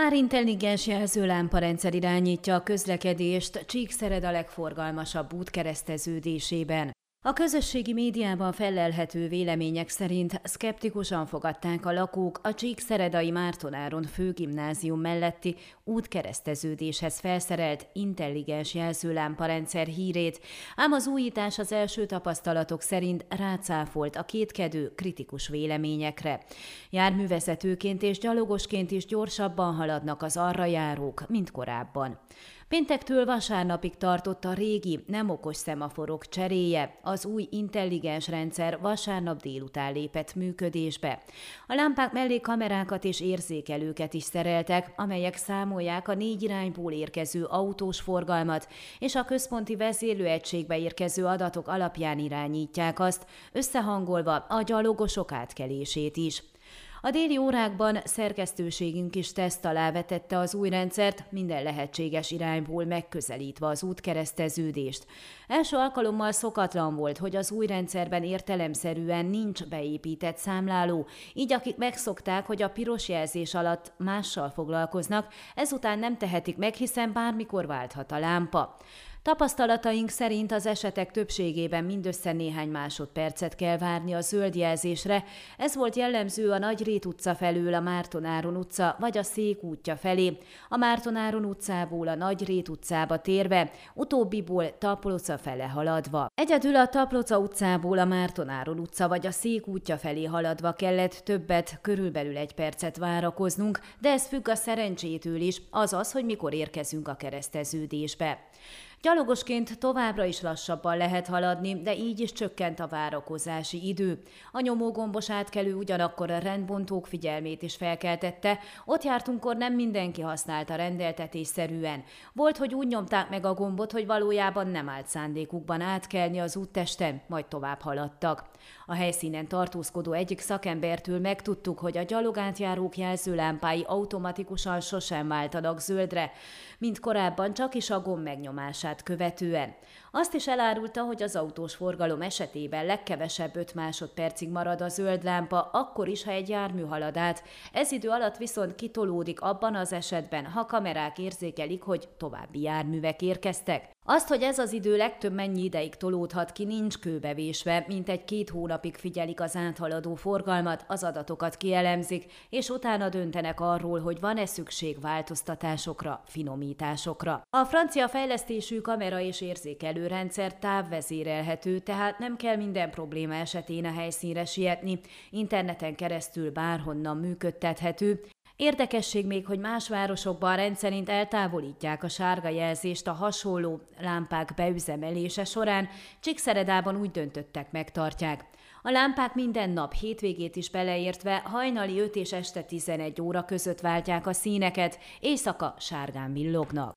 Már intelligens jelzőlámparendszer irányítja a közlekedést Csíkszereda legforgalmasabb út kereszteződésében. A közösségi médiában fellelhető vélemények szerint szkeptikusan fogadták a lakók a Csíkszeredai Márton Áron főgimnázium melletti útkereszteződéshez felszerelt intelligens jelzőlámparendszer hírét, ám az újítás az első tapasztalatok szerint rácáfolt a kétkedő, kritikus véleményekre. Járművezetőként és gyalogosként is gyorsabban haladnak az arra járók, mint korábban. Péntektől vasárnapig tartott a régi, nem okos szemaforok cseréje, az új intelligens rendszer vasárnap délután lépett működésbe. A lámpák mellé kamerákat és érzékelőket is szereltek, amelyek számolják a 4 irányból érkező autós forgalmat, és a központi vezérlőegységbe érkező adatok alapján irányítják azt, összehangolva a gyalogosok átkelését is. A déli órákban szerkesztőségünk is teszt alá vetette az új rendszert, minden lehetséges irányból megközelítve az útkereszteződést. Első alkalommal szokatlan volt, hogy az új rendszerben értelemszerűen nincs beépített számláló, így akik megszokták, hogy a piros jelzés alatt mással foglalkoznak, ezután nem tehetik meg, hiszen bármikor válthat a lámpa. Tapasztalataink szerint az esetek többségében mindössze néhány másodpercet kell várni a zöld jelzésre, ez volt jellemző a Nagy Rét utca felől a Márton Áron utca vagy a Szék útja felé, a Márton Áron utcából a Nagy Rét utcába térve, utóbbiból Taplóca fele haladva. Egyedül a Taplóca utcából a Márton Áron utca vagy a Szék útja felé haladva kellett többet, körülbelül 1 percet várakoznunk, de ez függ a szerencsétől is, azaz, hogy mikor érkezünk a kereszteződésbe. Gyalogosként továbbra is lassabban lehet haladni, de így is csökkent a várakozási idő. A nyomógombos átkelő ugyanakkor a rendbontók figyelmét is felkeltette, ott jártunkkor nem mindenki használta rendeltetésszerűen. Volt, hogy úgy nyomták meg a gombot, hogy valójában nem állt szándékukban átkelni az úttesten, majd tovább haladtak. A helyszínen tartózkodó egyik szakembertől megtudtuk, hogy a gyalogátjárók jelzőlámpái automatikusan sosem váltanak zöldre, mint korábban, csak is a gomb megnyomását követően. Azt is elárulta, hogy az autós forgalom esetében legkevesebb 5 másodpercig marad a zöld lámpa, akkor is, ha egy jármű halad át. Ez idő alatt viszont kitolódik abban az esetben, ha kamerák érzékelik, hogy további járművek érkeztek. Azt, hogy ez az idő legtöbb mennyi ideig tolódhat ki, nincs kőbevésve, mintegy 2 hónapig figyelik az áthaladó forgalmat, az adatokat kielemzik, és utána döntenek arról, hogy van-e szükség változtatásokra, finomításokra. A francia fejlesztésű kamera és érzékelő rendszer távvezérelhető, tehát nem kell minden probléma esetén a helyszínre sietni, interneten keresztül bárhonnan működtethető. Érdekesség még, hogy más városokban rendszerint eltávolítják a sárga jelzést a hasonló lámpák beüzemelése során, Csíkszeredában úgy döntöttek, megtartják. A lámpák minden nap, hétvégét is beleértve, hajnali 5 és este 11 óra között váltják a színeket, éjszaka sárgán villognak.